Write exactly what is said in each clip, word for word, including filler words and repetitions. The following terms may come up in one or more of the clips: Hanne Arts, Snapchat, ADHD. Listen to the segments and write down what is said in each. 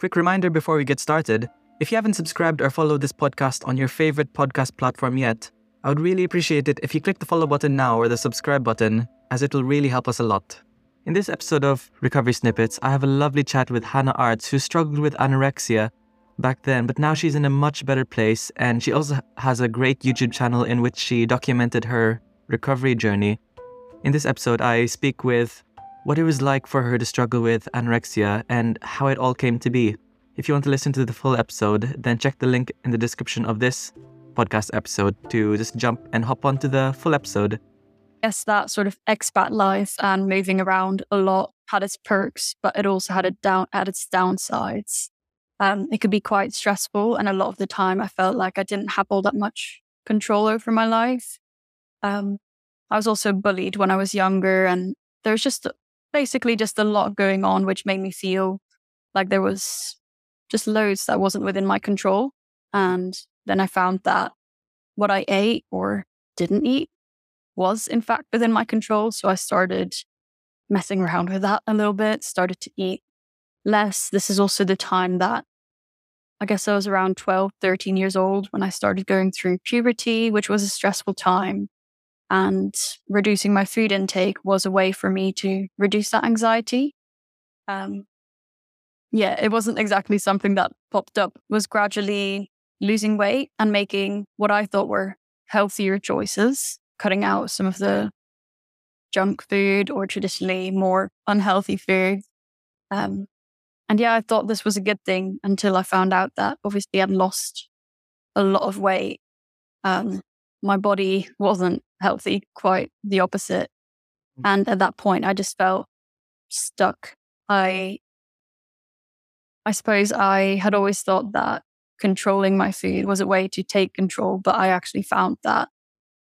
Quick reminder before we get started, if you haven't subscribed or followed this podcast on your favorite podcast platform yet, I would really appreciate it if you click the follow button now or the subscribe button, as it will really help us a lot. In this episode of Recovery Snippets, I have a lovely chat with Hanne Arts, who struggled with anorexia back then, but now she's in a much better place, and she also has a great YouTube channel in which she documented her recovery journey. In this episode, I speak with what it was like for her to struggle with anorexia and how it all came to be. If you want to listen to the full episode, then check the link in the description of this podcast episode to just jump and hop onto the full episode. Yes, that sort of expat life and moving around a lot had its perks, but it also had, a down, had its downsides. Um, it could be quite stressful, and a lot of the time I felt like I didn't have all that much control over my life. Um, I was also bullied when I was younger, and there was just basically just a lot going on, which made me feel like there was just loads that wasn't within my control. And then I found that what I ate or didn't eat was in fact within my control. So I started messing around with that a little bit, started to eat less. This is also the time that I guess I was around twelve, thirteen years old when I started going through puberty, which was a stressful time. And reducing my food intake was a way for me to reduce that anxiety. Um, yeah, it wasn't exactly something that popped up. It was gradually losing weight and making what I thought were healthier choices, cutting out some of the junk food or traditionally more unhealthy food. Um, and yeah, I thought this was a good thing until I found out that obviously I'd lost a lot of weight. Um, my body wasn't healthy, quite the opposite. And at that point, I just felt stuck. I, I suppose I had always thought that controlling my food was a way to take control, but I actually found that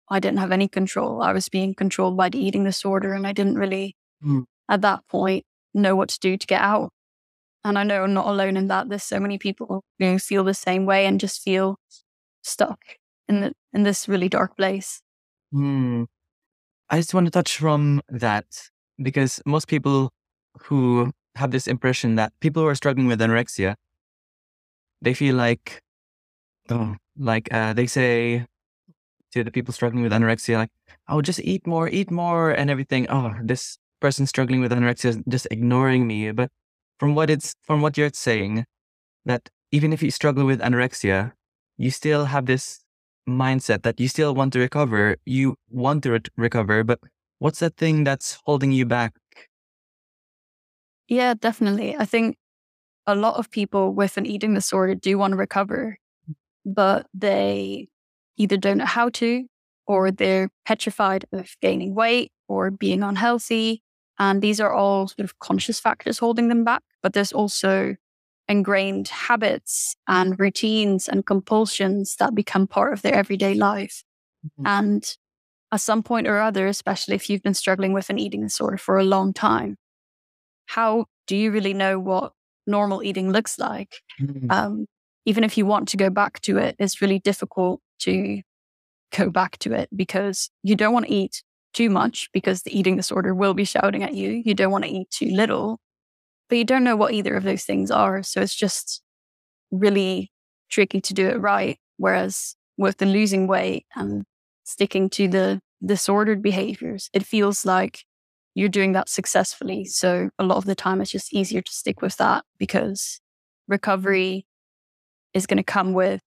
I didn't have any control. I was being controlled by the eating disorder, and I didn't really, mm. at that point, know what to do to get out. And I know I'm not alone in that. There's so many people who feel the same way and just feel stuck in the, in this really dark place. Hmm. I just want to touch from that, because most people who have this impression that people who are struggling with anorexia, they feel like, oh, like uh, they say to the people struggling with anorexia, like, oh, just eat more, eat more and everything. Oh, this person struggling with anorexia is just ignoring me. But from what it's, from what you're saying, that even if you struggle with anorexia, you still have this mindset that you still want to recover, you want to re- recover, but what's that thing that's holding you back? Yeah, definitely. I think a lot of people with an eating disorder do want to recover, but they either don't know how to, or they're petrified of gaining weight or being unhealthy. And these are all sort of conscious factors holding them back, but there's also ingrained habits and routines and compulsions that become part of their everyday life. Mm-hmm. And at some point or other, especially if you've been struggling with an eating disorder for a long time, how do you really know what normal eating looks like? Mm-hmm. Um, even if you want to go back to it, it's really difficult to go back to it because you don't want to eat too much because the eating disorder will be shouting at you. You don't want to eat too little. But you don't know what either of those things are. So it's just really tricky to do it right. Whereas with the losing weight and sticking to the disordered behaviors, it feels like you're doing that successfully. So a lot of the time it's just easier to stick with that because recovery is going to come with,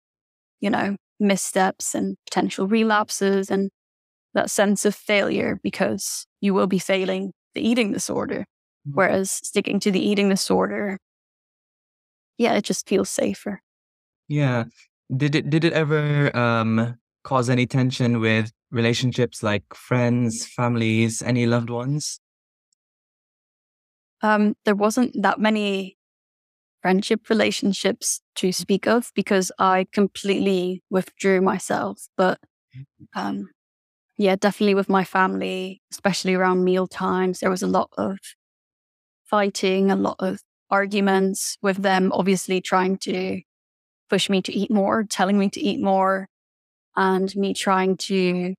you know, missteps and potential relapses and that sense of failure because you will be failing the eating disorder. Whereas sticking to the eating disorder, yeah, it just feels safer. Yeah. Did it did it ever um, cause any tension with relationships like friends, families, any loved ones? Um, there wasn't that many friendship relationships to speak of because I completely withdrew myself. But um, yeah, definitely with my family, especially around meal times, there was a lot of fighting, a lot of arguments with them, obviously trying to push me to eat more, telling me to eat more, and me trying to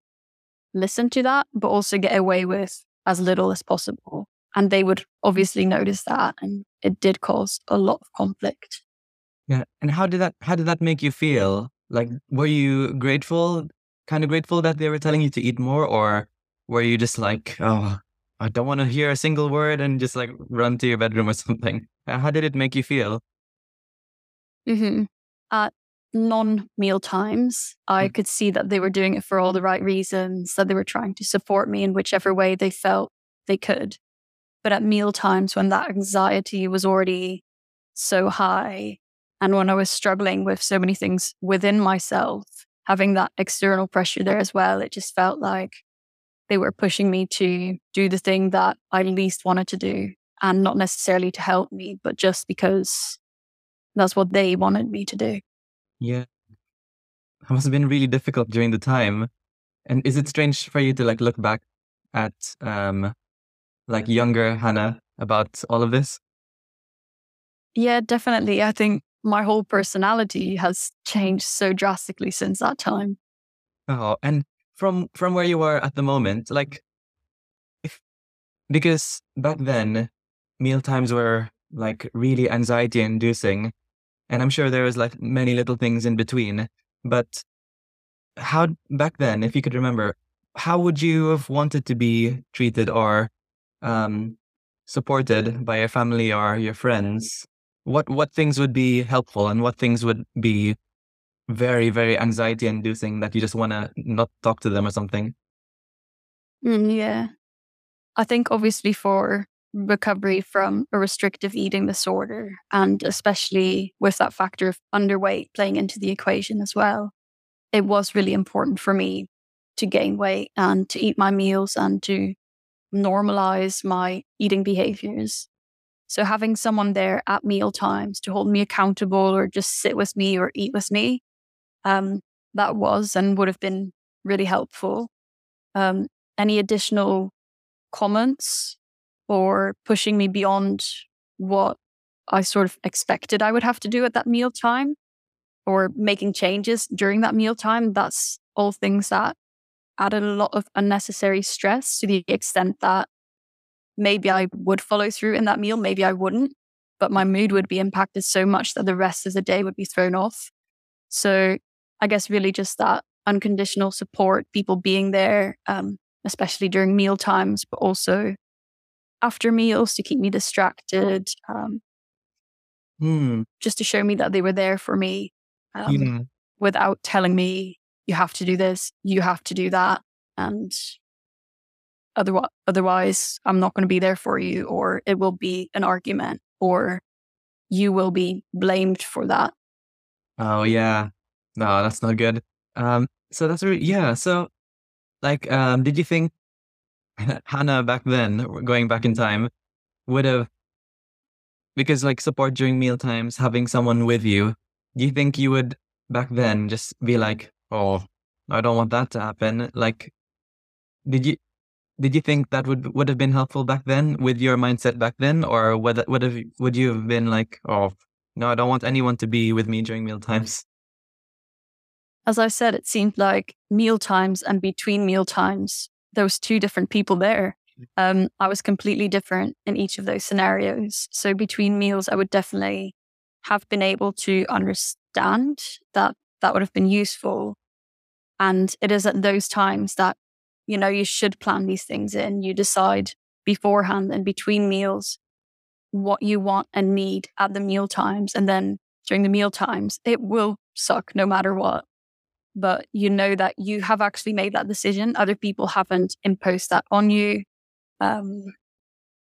listen to that, but also get away with as little as possible. And they would obviously notice that and it did cause a lot of conflict. Yeah. And how did that, how did that make you feel? Like, were you grateful, kind of grateful that they were telling you to eat more, or were you just like, oh, I don't want to hear a single word, and just like run to your bedroom or something? How did it make you feel? Mm-hmm. At non-meal times, I could see that they were doing it for all the right reasons, that they were trying to support me in whichever way they felt they could. But at meal times, when that anxiety was already so high, and when I was struggling with so many things within myself, having that external pressure there as well, it just felt like they were pushing me to do the thing that I least wanted to do, and not necessarily to help me, but just because that's what they wanted me to do. Yeah. That must have been really difficult during the time. And is it strange for you to like look back at um, like younger Hanne about all of this? Yeah, definitely. I think my whole personality has changed so drastically since that time. Oh, and from from where you were at the moment, like, if, because back then meal times were like really anxiety inducing. And I'm sure there was like many little things in between, but how back then, if you could remember, how would you have wanted to be treated or um, supported by your family or your friends? What, what things would be helpful, and what things would be very, very anxiety inducing that you just want to not talk to them or something? Mm, yeah. I think obviously for recovery from a restrictive eating disorder, and especially with that factor of underweight playing into the equation as well, it was really important for me to gain weight and to eat my meals and to normalize my eating behaviors. So having someone there at meal times to hold me accountable, or just sit with me or eat with me, um, that was and would have been really helpful. Um, any additional comments or pushing me beyond what I sort of expected I would have to do at that mealtime, or making changes during that mealtime, that's all things that added a lot of unnecessary stress, to the extent that maybe I would follow through in that meal, maybe I wouldn't, but my mood would be impacted so much that the rest of the day would be thrown off. So I guess really just that unconditional support, people being there, um, especially during mealtimes, but also after meals to keep me distracted, um, mm. just to show me that they were there for me, um, yeah. without telling me, you have to do this, you have to do that, and otherwise, otherwise I'm not going to be there for you, or it will be an argument, or you will be blamed for that. Oh, yeah. No, that's not good. Um, so that's, re- yeah. So like, um, did you think Hanne back then, going back in time, would have, because like support during meal times, having someone with you, do you think you would back then just be like, oh, I don't want that to happen? Like, did you did you think that would would have been helpful back then with your mindset back then, or would would have would you have been like, oh no, I don't want anyone to be with me during meal times? As I said, it seemed like meal times and between meal times, there was two different people there. Um, I was completely different in each of those scenarios. So between meals, I would definitely have been able to understand that that would have been useful. And it is at those times that, you know, you should plan these things in. You decide beforehand and between meals what you want and need at the meal times. And then during the meal times, it will suck no matter what. But you know that you have actually made that decision. Other people haven't imposed that on you. Um,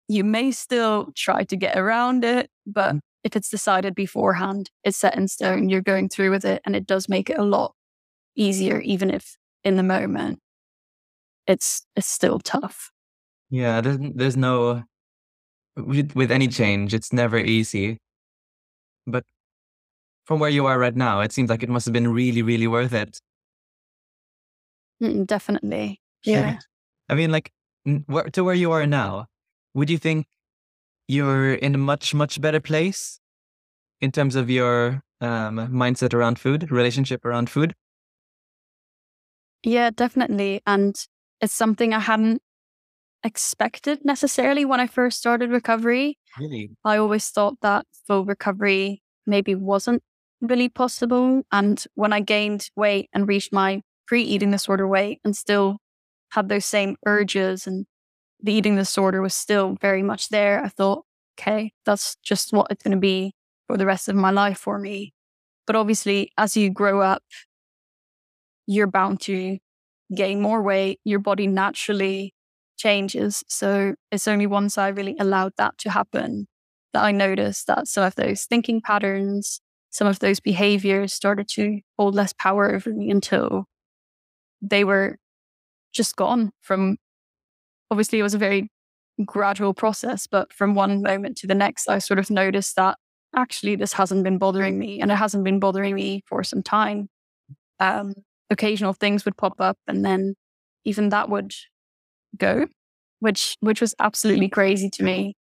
you may still try to get around it, but if it's decided beforehand, it's set in stone, you're going through with it, and it does make it a lot easier, even if in the moment it's it's still tough. Yeah, there's, there's no, with, with any change, it's never easy. But from where you are right now, it seems like it must have been really, really worth it. Mm, definitely. Yeah. I mean, like, to where you are now, would you think you're in a much, much better place in terms of your um, mindset around food, relationship around food? Yeah, definitely. And it's something I hadn't expected necessarily when I first started recovery. Really? I always thought that full recovery maybe wasn't really possible. And when I gained weight and reached my pre-eating disorder weight and still had those same urges and the eating disorder was still very much there, I thought, okay, that's just what it's going to be for the rest of my life for me. But obviously, as you grow up, you're bound to gain more weight. Your body naturally changes. So it's only once I really allowed that to happen that I noticed that some of those thinking patterns, some of those behaviors started to hold less power over me until they were just gone from, obviously it was a very gradual process, but from one moment to the next, I sort of noticed that actually this hasn't been bothering me and it hasn't been bothering me for some time. Um, occasional things would pop up and then even that would go, which, which was absolutely crazy to me.